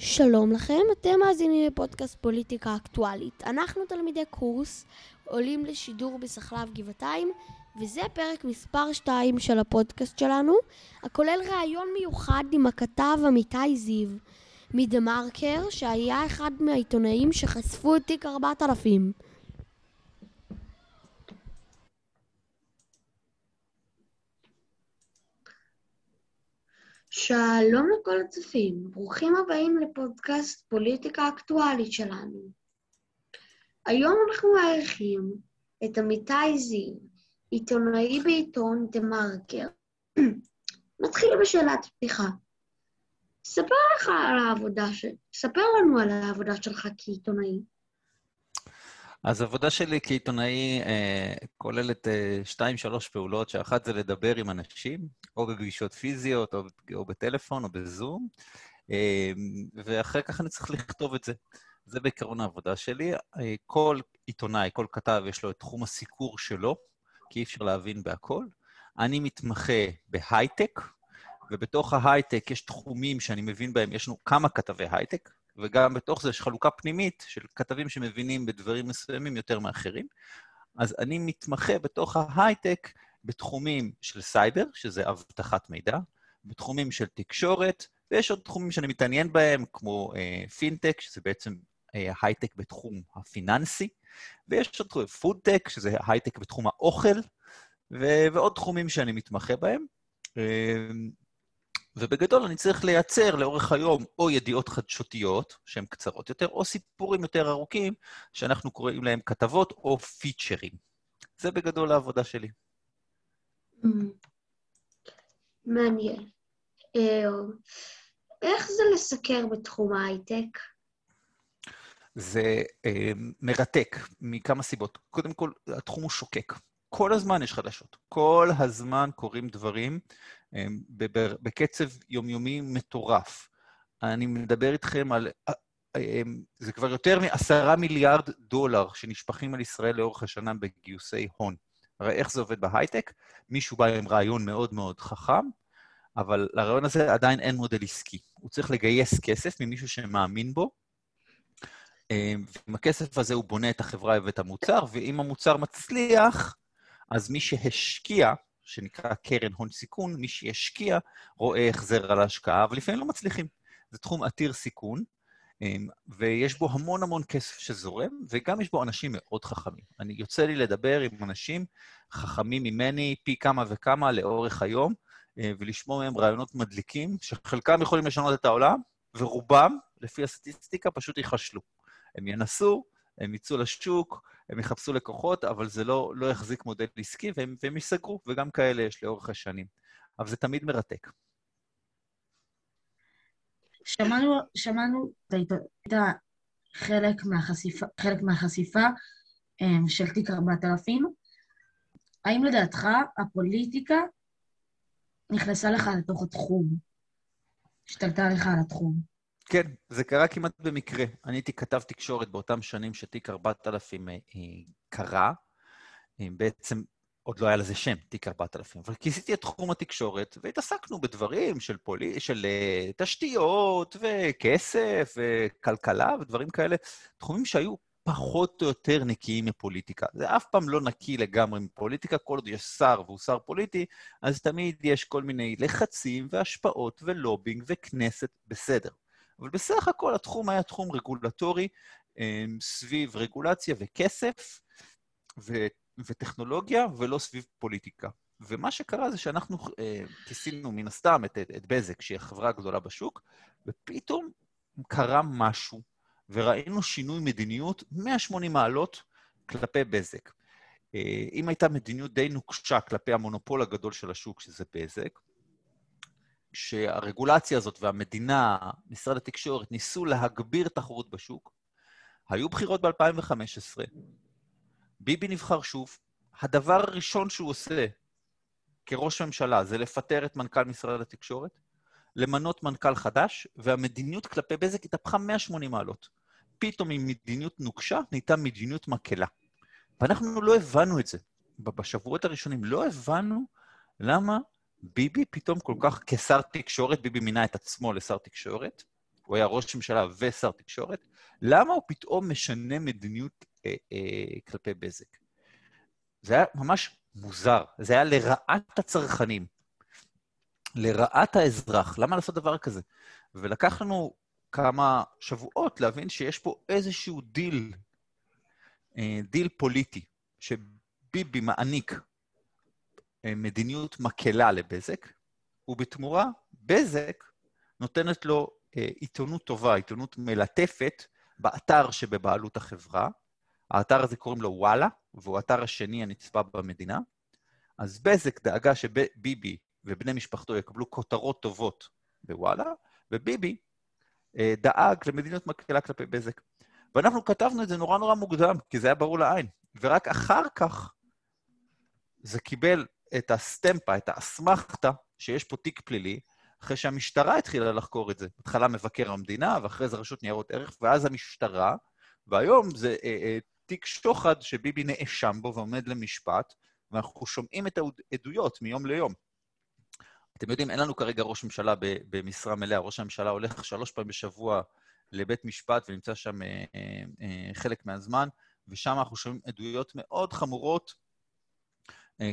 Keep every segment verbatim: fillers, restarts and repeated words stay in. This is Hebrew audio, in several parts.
שלום לכם, אתם מאזינים לפודקאסט פוליטיקה אקטואלית. אנחנו תלמידי קורס, עולים לשידור בסחלב גבעתיים, וזה פרק מספר שתיים של הפודקאסט שלנו, הכולל ראיון מיוחד עם הכתב אמיתי זיו, מדמרקר, שהיה אחד מהעיתונאים שחשפו את תיק ארבעת אלפים. שלום לכל הצופים, ברוכים הבאים לפודקאסט פוליטיקה אקטואלית שלנו. היום אנחנו מארחים את אמיתי זיו, עיתונאי בעיתון דמרקר. נתחיל בשאלת פתיחה. ספר לך על העבודה ש... ספר לנו על העבודה שלך כעיתונאי. אז העבודה שלי כעיתונאי אה, כוללת אה, שתיים, שלוש פעולות, שאחת זה לדבר עם אנשים, או בפגישות פיזיות, או, או בטלפון, או בזום, אה, ואחרי כך אני צריך לכתוב את זה. זה בעיקרון העבודה שלי. אה, כל עיתונאי, כל כתב, יש לו את תחום הסיקור שלו, כי אי אפשר להבין בהכל. אני מתמחה בהייטק, ובתוך ההייטק יש תחומים שאני מבין בהם, יש לנו כמה כתבי הייטק, וגם בתוך זה יש חלוקה פנימית של כתבים שמבינים בדברים מסוימים יותר מאחרים. אז אני מתמחה בתוך ההייטק בתחומים של סייבר, שזה אבטחת מידע, בתחומים של תקשורת, ויש עוד תחומים שאני מתעניין בהם, כמו אה, פינטק, שזה בעצם אה, הייטק בתחום הפיננסי, ויש עוד תחום פודטק, שזה הייטק בתחום האוכל, ו- ועוד תחומים שאני מתמחה בהם. אה, ובגדול אני צריך לייצר לאורך היום או ידיעות חדשותיות, שהן קצרות יותר, או סיפורים יותר ארוכים, שאנחנו קוראים להם כתבות או פיצ'רים. זה בגדול העבודה שלי. מעניין. איך זה לסקר בתחום ההייטק? זה מרתק מכמה סיבות. קודם כל, התחום הוא שוקק. כל הזמן יש חדשות, כל הזמן קורים דברים בקצב יומיומי מטורף. אני מדבר איתכם על, זה כבר יותר מעשרה מיליארד דולר שנשפכים על ישראל לאורך השנה בגיוסי הון. הרי איך זה עובד בהייטק? מישהו בא עם רעיון מאוד מאוד חכם, אבל לרעיון הזה עדיין אין מודל עסקי. הוא צריך לגייס כסף ממישהו שמאמין בו, ועם הכסף הזה הוא בונה את החברה ואת המוצר, ואם המוצר מצליח, אז מי שהשקיע, שנקרא קרן הון סיכון, מי שהשקיע רואה החזר על ההשקעה, אבל לפעמים לא מצליחים. זה תחום עתיר סיכון, ויש בו המון המון כסף שזורם, וגם יש בו אנשים מאוד חכמים. אני יוצא לי לדבר עם אנשים חכמים ממני, פי כמה וכמה לאורך היום, ולשמוע מהם רעיונות מדליקים, שחלקם יכולים לשנות את העולם, ורובם, לפי הסטטיסטיקה, פשוט ייחשלו. הם ינסו, הם יצאו לשוק, הם יחפשו לקוחות, אבל זה לא, לא יחזיק מודל עסקי, והם, והם יסגרו, וגם כאלה יש לאורך השנים. אבל זה תמיד מרתק. שמענו, שמענו, הייתה חלק מהחשיפה, חלק מהחשיפה של תיק ארבעת אלפים. האם לדעתך הפוליטיקה נכנסה לך לתוך התחום? השתלטה לך על התחום? כן, זה קרה כמעט במקרה. אני הייתי כתב תקשורת באותם שנים שתיק ארבעת אלפים קרה. בעצם עוד לא היה לזה שם, תיק ארבעת אלפים. אבל כיסיתי את תחום התקשורת, והתעסקנו בדברים של, פולי, של תשתיות וכסף וכלכלה ודברים כאלה. תחומים שהיו פחות או יותר נקיים מפוליטיקה. זה אף פעם לא נקי לגמרי מפוליטיקה, כל עוד יש שר והוא שר פוליטי, אז תמיד יש כל מיני לחצים והשפעות ולובינג וכנסת בסדר. אבל בסך הכל התחום היה תחום רגולטורי, סביב רגולציה וכסף ו- וטכנולוגיה, ולא סביב פוליטיקה. ומה שקרה זה שאנחנו כיסינו מן הסתם את, את בזק, שהיא החברה הגדולה בשוק, ופתאום קרה משהו, וראינו שינוי מדיניות מאה ושמונים מעלות כלפי בזק. אם הייתה מדיניות די נוקשה כלפי המונופול הגדול של השוק, שזה בזק, שהרגולציה הזאת והמדינה, משרד התקשורת, ניסו להגביר תחרות בשוק. היו בחירות ב-אלפיים וחמש עשרה, ביבי נבחר שוב. הדבר הראשון שהוא עושה כראש ממשלה זה לפטר את מנכ"ל משרד התקשורת, למנות מנכ"ל חדש, והמדיניות כלפי בזק התהפכה מאה ושמונים מעלות. פתאום עם מדיניות נוקשה נהייתה מדיניות מקלה. ואנחנו לא הבנו את זה. בשבועות הראשונים לא הבנו למה ביבי פתאום כל כך, כשר תקשורת, ביבי מינה את עצמו לשר תקשורת, הוא היה ראש ממשלה ושר תקשורת, למה הוא פתאום משנה מדיניות אה, אה, כלפי בזק? זה היה ממש מוזר, זה היה לרעת הצרכנים, לרעת האזרח, למה לעשות דבר כזה? ולקח לנו כמה שבועות להבין שיש פה איזשהו דיל, אה, דיל פוליטי, שביבי מעניק אה, מדיניות מקלה לבזק, ובתמורה בזק נותנת לו אה, עיתונות טובה, עיתונות מלטפת, באתר שבבעלות החברה, האתר הזה קוראים לו וואלה, והוא האתר השני הנצפה במדינה, אז בזק דאגה שביבי ובני משפחתו יקבלו כותרות טובות בוואלה, וביבי אה, דאג למדינות מקלה כלפי בזק. ואנחנו כתבנו את זה נורא נורא מוקדם, כי זה היה ברור לעין, ורק אחר כך זה קיבל את הסטמפה, את האסמכתה, שיש פה תיק פלילי, אחרי שהמשטרה התחילה לחקור את זה. התחלה מבקר המדינה, ואחרי זה רשות ניירות ערך, ואז המשטרה, והיום זה אה, אה, תיק שוחד שביבי נאשם בו ועומד למשפט, ואנחנו שומעים את העדויות מיום ליום. אתם יודעים, אין לנו כרגע ראש ממשלה במשרה מלאה, ראש הממשלה הולך שלוש פעמים בשבוע לבית משפט, ונמצא שם אה, אה, אה, חלק מהזמן, ושם אנחנו שומעים עדויות מאוד חמורות,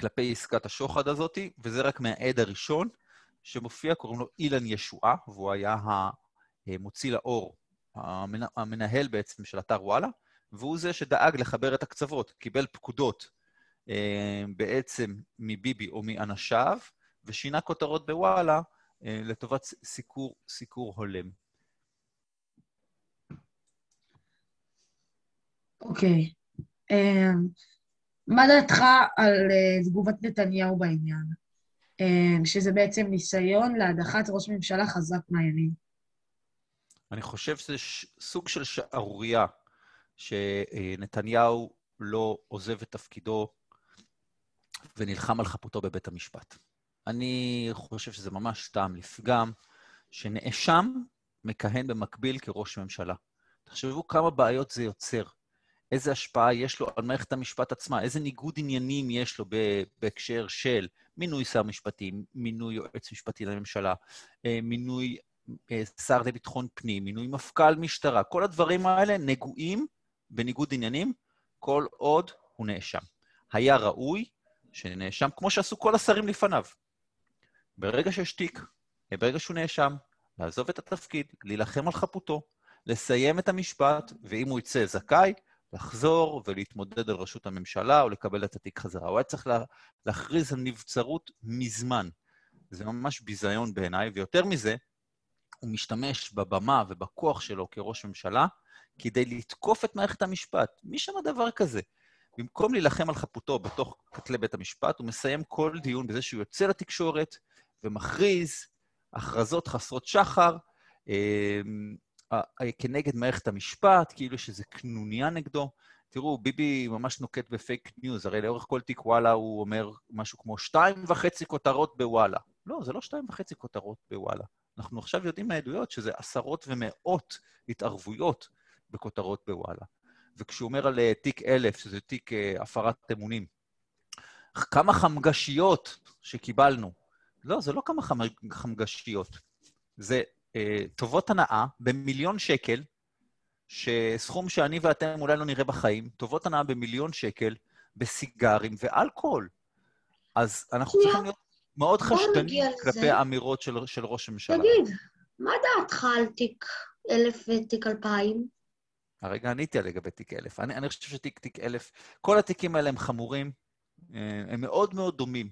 כלפי עסקת השוחד הזאת, וזה רק מהעד הראשון שמופיע, קוראים לו אילן ישועה, והוא היה המוציא לאור, המנהל בעצם של אתר וואלה, והוא זה שדאג לחבר את הקצוות, קיבל פקודות בעצם מביבי או מאנשיו, ושינה כותרות בוואלה לטובת סיקור, סיקור הולם. אוקיי. Okay. Um... מה דעתך על uh, תגובת נתניהו בעניין? Um, שזה בעצם ניסיון להדחת ראש ממשלה חזק מהימין. אני חושב שזה ש... סוג של שערוריה, שנתניהו לא עוזב את תפקידו ונלחם על חפותו בבית המשפט. אני חושב שזה ממש טעם לפגם, שנאשם מכהן במקביל כראש ממשלה. תחשבו כמה בעיות זה יוצר. איזה השפעה יש לו על מערכת המשפט עצמה, איזה ניגוד עניינים יש לו בהקשר של מינוי שר משפטים, מינוי יועץ משפטי לממשלה, מינוי שר לביטחון פנים, מינוי מפכ"ל משטרה, כל הדברים האלה נגועים בניגוד עניינים, כל עוד הוא נאשם. היה ראוי שנאשם, כמו שעשו כל השרים לפניו. ברגע שיש תיק, ברגע שהוא נאשם, לעזוב את התפקיד, להילחם על חפותו, לסיים את המשפט, ואם הוא יצא זכאי, לחזור ולהתמודד על ראשות הממשלה, או לקבל את התיק חזרה. הוא היה צריך לה, להכריז על נבצרות מזמן. זה ממש ביזיון בעיניי, ויותר מזה, הוא משתמש בבמה ובכוח שלו כראש ממשלה, כדי לתקוף את מערכת המשפט. מי שם הדבר כזה? במקום להילחם על חפותו בתוך כתלי בית המשפט, הוא מסיים כל דיון בזה שהוא יוצא לתקשורת, ומכריז, הכרזות חסרות שחר, ומכריז, כנגד מערכת המשפט, כאילו שזה קנוניה נגדו. תראו, ביבי ממש נוקט בפייק ניוז, הרי לאורך כל תיק וואלה הוא אומר משהו כמו שתיים וחצי כותרות בוואלה. לא, זה לא שתיים וחצי כותרות בוואלה. אנחנו עכשיו יודעים מהעדויות שזה עשרות ומאות התערבויות בכותרות בוואלה. וכשהוא אומר על תיק אלף, שזה תיק הפרת אמונים, כמה חמגשיות שקיבלנו. לא, זה לא כמה חמגשיות. זה... טובות הנאה במיליון שקל, שסכום שאני ואתם אולי לא נראה בחיים, טובות הנאה במיליון שקל, בסיגרים ואלכוהול. אז אנחנו צריכים להיות מאוד חשדנים כלפי האמירות של, של ראש הממשלה. תגיד, מה דעתך על תיק אלף ותיק אלפיים? הרגע עניתי לגבי תיק אלף. אני, אני חושב שתיק תיק אלף, כל התיקים האלה הם חמורים, הם מאוד מאוד דומים.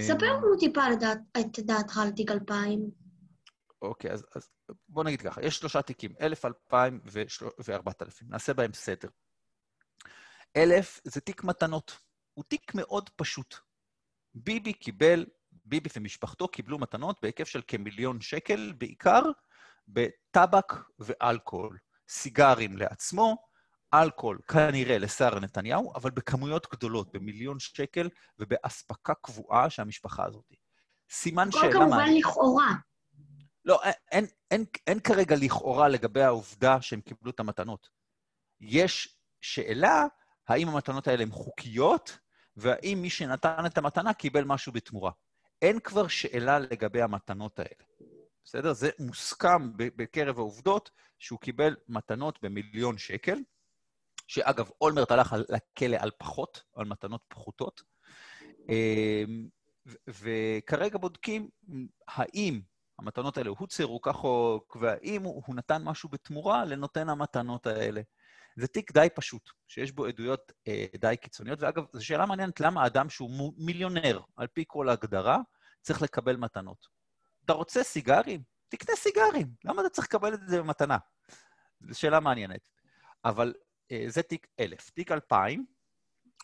ספר לנו טיפה לדעת, את דעתך על תיק אלפיים. אוקיי, אז, אז בוא נגיד ככה, יש שלושה תיקים, אלף, אלפיים וארבעת אלפים, נעשה בהם סדר. אלף זה תיק מתנות, הוא תיק מאוד פשוט. ביבי קיבל, ביבי ומשפחתו קיבלו מתנות בהיקף של כמיליון שקל, בעיקר בטבק ואלכוהול, סיגרים לעצמו, אלכוהול כנראה לשר נתניהו, אבל בכמויות גדולות, במיליון שקל ובאספקה קבועה שהמשפחה הזאת. סימן שאלה מה... כל כמובן לכאורה. לא, אין, אין, אין כרגע לכאורה לגבי העובדה שהם קיבלו את המתנות. יש שאלה, האם המתנות האלה הן חוקיות, והאם מי שנתן את המתנה קיבל משהו בתמורה. אין כבר שאלה לגבי המתנות האלה. בסדר? זה מוסכם בקרב העובדות שהוא קיבל מתנות במיליון שקל, שאגב, אולמרט הלך לכלא על פחות, על מתנות פחותות, וכרגע בודקים האם המתנות האלה הוא צירוק החוק, והאם הוא נתן משהו בתמורה לנותן המתנות האלה. זה תיק די פשוט, שיש בו עדויות אה, די קיצוניות, ואגב, זו שאלה מעניינת למה אדם שהוא מיליונר, על פי כל ההגדרה, צריך לקבל מתנות. אתה רוצה סיגרים? תקנה סיגרים. למה אתה צריך לקבל את זה במתנה? זו שאלה מעניינת. אבל אה, זה תיק אלף. תיק אלפיים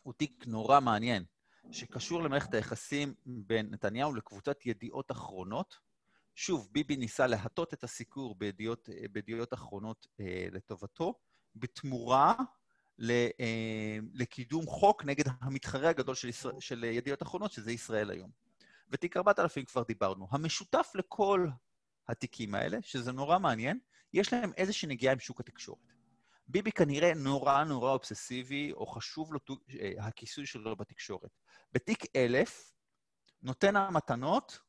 הוא תיק נורא מעניין, שקשור למערכת היחסים בין נתניהו לקבוצת ידיעות אחרונות. שוב, ביבי ניסה להטות את הסיקור בידיעות, בידיעות אחרונות אה, לטובתו, בתמורה לקידום חוק נגד המתחרה הגדול של, ישראל, של ידיעות אחרונות, שזה ישראל היום. ותיק ארבעת אלפים כבר דיברנו. המשותף לכל התיקים האלה, שזה נורא מעניין, יש להם איזושהי נגיעה עם שוק התקשורת. ביבי כנראה נורא נורא אובססיבי, או חשוב לו הכיסוי שלו בתקשורת. בתיק אלף, נותן המתנות,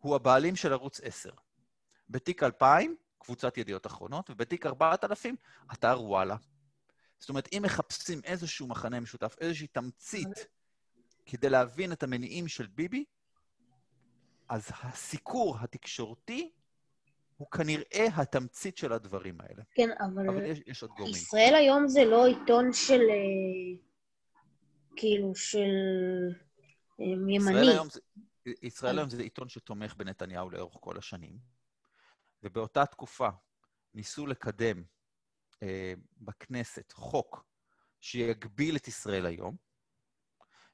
הוא הבעלים של ערוץ עשר. בתיק אלפיים, קבוצת ידיעות אחרונות, ובתיק ארבעת אלפים, אתר וואלה. זאת אומרת, אם מחפשים איזשהו מחנה משותף, איזושהי תמצית, כדי להבין את המניעים של ביבי, אז הסיקור התקשורתי, הוא כנראה התמצית של הדברים האלה. כן, אבל... אבל יש, יש עוד גורמים. ישראל היום זה לא עיתון של... כאילו, של... ימני. ישראל היום זה, ישראל היום זה עיתון שתומך בנתניהו לאורך כל השנים. ובאותה תקופה ניסו לקדם אה, בכנסת חוק שיגביל את ישראל היום,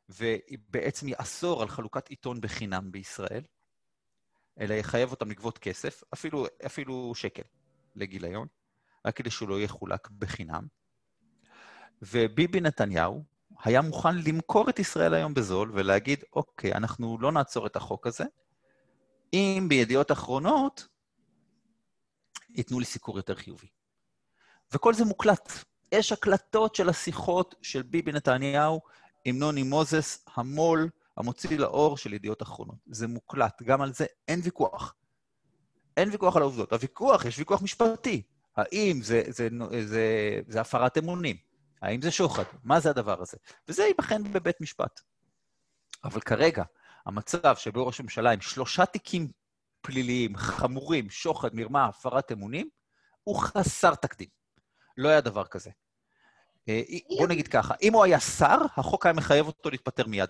ובעצם יאסור על חלוקת עיתון בחינם בישראל, אלא יחייב אותם לגבות כסף, אפילו, אפילו שקל לגיליון, רק כדי שהוא לא יחולק בחינם. וביבי נתניהו היה מוכן למכור את ישראל היום בזול, ולהגיד, אוקיי, אנחנו לא נעצור את החוק הזה, אם בידיעות אחרונות, ייתנו לי סיקור יותר חיובי. וכל זה מוקלט. יש הקלטות של השיחות של ביבי נתניהו עם נוני מוזס, המול, המוציא לאור של ידיעות אחרונות. זה מוקלט. גם על זה אין ויכוח. אין ויכוח על העובדות. הוויכוח, יש ויכוח משפטי. האם זה, זה, זה, זה, זה הפרת אמונים? האם זה שוחד? מה זה הדבר הזה? וזה ייבחן בבית משפט. אבל כרגע, המצב שבו ראש הממשלה עם שלושה תיקים פליליים, חמורים, שוחד, מרמה, הפרת אמונים, הוא חסר תקדים. לא היה דבר כזה. בוא נגיד ככה, אם הוא היה שר, החוק היה מחייב אותו להתפטר מיד.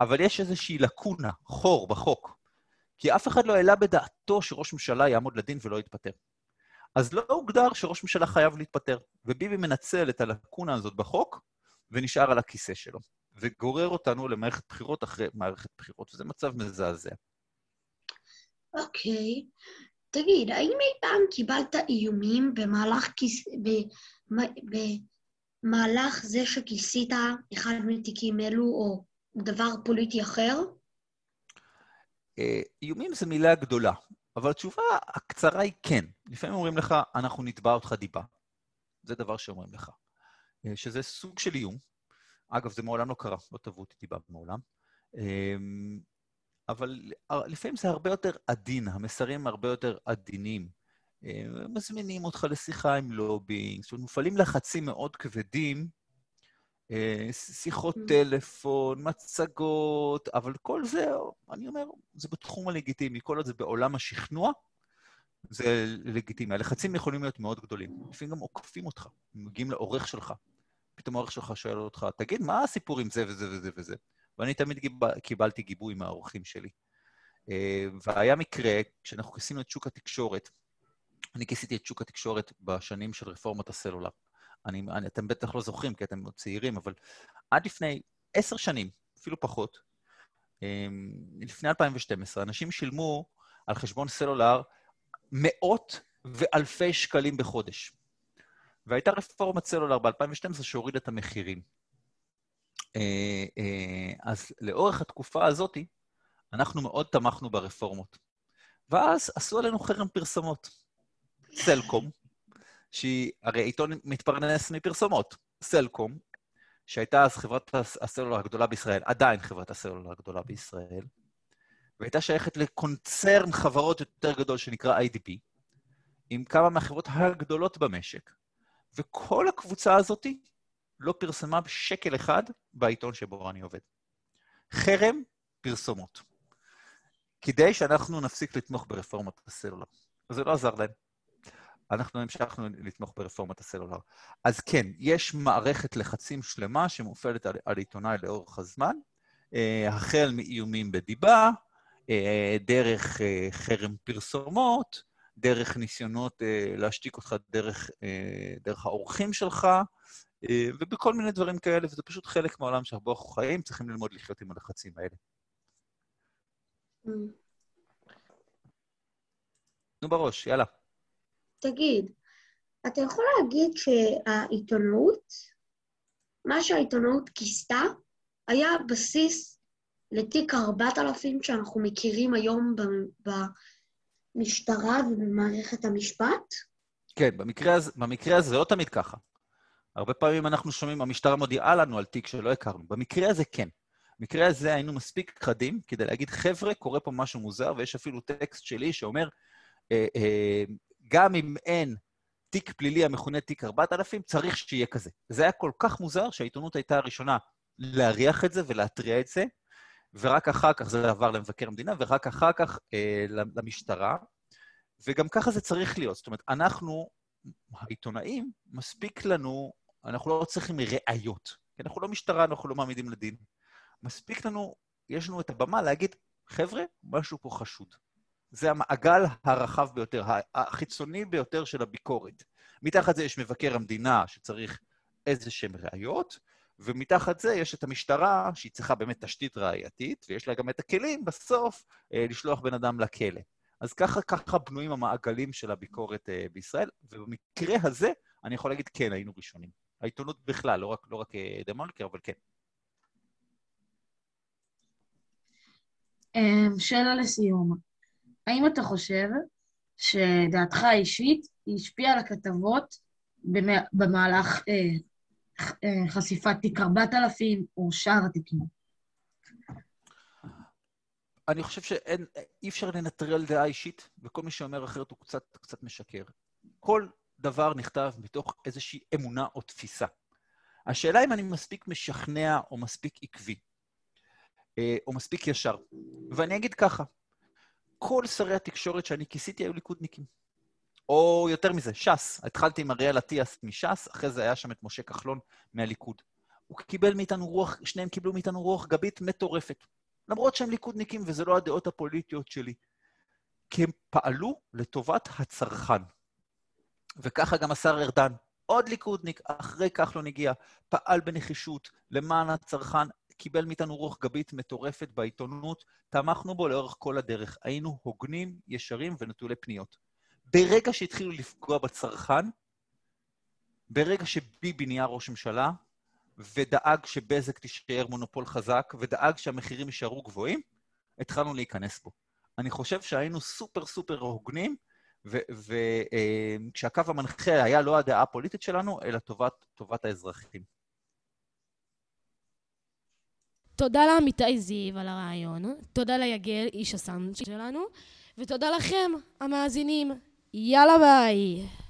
אבל יש איזושהי לקונה, חור בחוק, כי אף אחד לא העלה בדעתו שראש ממשלה יעמוד לדין ולא יתפטר. אז לא הוגדר שראש ממשלה חייב להתפטר, וביבי מנצל את הלקונה הזאת בחוק, ונשאר על הכיסא שלו, וגורר אותנו למערכת בחירות אחרי מערכת בחירות, וזה מצב מזעזע. אוקיי. תגיד, האם אי פעם קיבלת איומים במהלך, כיס... במהלך זה שכיסית אחד מתיקים אלו או דבר פוליטי אחר? איומים זה מילה גדולה, אבל התשובה הקצרה היא כן. לפעמים אומרים לך, אנחנו נתבע אותך דיבה. זה דבר שאומרים לך. שזה סוג של איום. אגב, זה מעולם לא קרה, לא תבעו אותי דיבה מעולם. אבל לפעמים זה הרבה יותר עדין, המסרים הרבה יותר עדינים. מזמינים אותך לשיחה עם לובינג, זאת אומרת, מופעלים לחצים מאוד כבדים, שיחות טלפון, מצגות, אבל כל זה, אני אומר, זה בתחום הלגיטימי, כל עוד זה בעולם השכנוע, זה לגיטימי. הלחצים יכולים להיות מאוד גדולים. לפעמים גם עוקפים אותך, מגיעים לעורך שלך. פתאום העורך שלך שואל אותך, תגיד, מה הסיפור עם זה וזה וזה וזה? ואני תמיד קיבלתי גיבוי מהעורכים שלי. והיה מקרה, כשאנחנו כיסינו את שוק התקשורת, אני כיסיתי את שוק התקשורת בשנים של רפורמת הסלולר. אני, אני, אתם בטח לא זוכרים, כי אתם צעירים, אבל עד לפני עשר שנים, אפילו פחות, לפני אלפיים ושתים עשרה, אנשים שילמו על חשבון סלולר מאות ואלפי שקלים בחודש. והייתה רפורמת סלולר ב-אלפיים ושתים עשרה שהורידה את המחירים. אז לאורך התקופה הזאת, אנחנו מאוד תמכנו ברפורמות. ואז עשו עלינו חרם פרסומות. סלקום, שהיא, הרי עיתון מתפרנס מפרסומות. סלקום, שהייתה אז חברת הסלולר הגדולה בישראל, עדיין חברת הסלולר הגדולה בישראל, והייתה שייכת לקונצרן חברות יותר גדול שנקרא איי די בי, עם כמה מהחברות הגדולות במשק. וכל הקבוצה הזאת לא פרסמה בשקל אחד בעיתון שבו אני עובד. חרם פרסומות. כדי שאנחנו נפסיק לתמוך ברפורמת הסלולר. זה לא עזר להם. אנחנו המשכנו לתמוך ברפורמת הסלולר. אז כן, יש מערכת לחצים שלמה שמופעלת על, על עיתונאי לאורך הזמן, החל מאיומים בדיבה, דרך חרם פרסומות, דרך ניסיונות להשתיק אותך דרך, דרך האורחים שלך, ובכל מיני דברים כאלה, וזה פשוט חלק מהעולם שבו אנחנו חיים, צריכים ללמוד לחיות עם הלחצים האלה. נו בראש, יאללה. תגיד, אתה יכול להגיד שהעיתונות, מה שהעיתונות כיסתה, היה בסיס לתיק ארבעת אלפים שאנחנו מכירים היום במשטרה ובמערכת המשפט? כן, במקרה הזה, במקרה הזה לא תמיד ככה. הרבה פעמים אנחנו שומעים, המשטרה מודיעה לנו על תיק שלא הכרנו. במקרה הזה כן. במקרה הזה היינו מספיק חדים כדי להגיד, חבר'ה, קורה פה משהו מוזר, ויש אפילו טקסט שלי שאומר, אה, אה, גם אם אין תיק פלילי המכונה תיק ארבעת אלפים, צריך שיהיה כזה. זה היה כל כך מוזר שהעיתונות הייתה הראשונה להריח את זה ולהטריע את זה, ורק אחר כך זה עבר למבקר המדינה, ורק אחר כך אה, למשטרה, וגם ככה זה צריך להיות. זאת אומרת, אנחנו, העיתונאים, מספיק לנו, אנחנו לא צריכים ראיות, כי אנחנו לא משטרה, אנחנו לא מעמידים לדין. מספיק לנו, יש לנו את הבמה להגיד, חבר'ה, משהו פה חשוד. זה המעגל הרחב ביותר, החיצוני ביותר של הביקורת. מתחת זה יש מבקר המדינה שצריך איזה שהם ראיות, ומתחת זה יש את המשטרה שהיא צריכה באמת תשתית ראייתית, ויש לה גם את הכלים בסוף אה, לשלוח בן אדם לכלא. אז ככה, ככה בנויים המעגלים של הביקורת אה, בישראל, ובמקרה הזה אני יכול להגיד כן, היינו ראשונים. העיתונות בכלל, לא רק, לא רק אה, דמונקר, אבל כן. שאלה לסיום. האם אתה חושב שדעתך האישית השפיעה על הכתבות במהלך חשיפת תיק ארבעת אלפים או שאר התיקים? אני חושב שאי אפשר לנטרל דעה אישית, וכל מי שאומר אחרת הוא קצת, קצת משקר. כל דבר נכתב מתוך איזושהי אמונה או תפיסה. השאלה אם אני מספיק משכנע או מספיק עקבי, או מספיק ישר. ואני אגיד ככה, כל שרי התקשורת שאני כיסיתי היו ליכודניקים. או יותר מזה, ש"ס. התחלתי עם אריאל אטיאס מש"ס, אחרי זה היה שם את משה כחלון מהליכוד. הוא קיבל מאיתנו רוח, שניהם קיבלו מאיתנו רוח גבית מטורפת. למרות שהם ליכודניקים, וזה לא הדעות הפוליטיות שלי. כי הם פעלו לטובת הצרכן. וככה גם השר ארדן. עוד ליכודניק, אחרי כחלון הגיע, פעל בנחישות למען הצרכן, קיבל מאיתנו רוח גבית מטורפת בעיתונות, תמכנו בו לאורך כל הדרך. היינו הוגנים, ישרים ונטולי פניות. ברגע שהתחילו לפגוע בצרכן, ברגע שביבי נהיה ראש ממשלה, ודאג שבזק תישאר מונופול חזק, ודאג שהמחירים יישארו גבוהים, התחלנו להיכנס בו. אני חושב שהיינו סופר סופר הוגנים, וכשהקו המנחה היה לא הדעה הפוליטית שלנו, אלא טובת, טובת האזרחים. תודה לעמיתי זיו על הרעיון, תודה ליגל איש הסאונד שלנו, ותודה לכם המאזינים. יאללה ביי.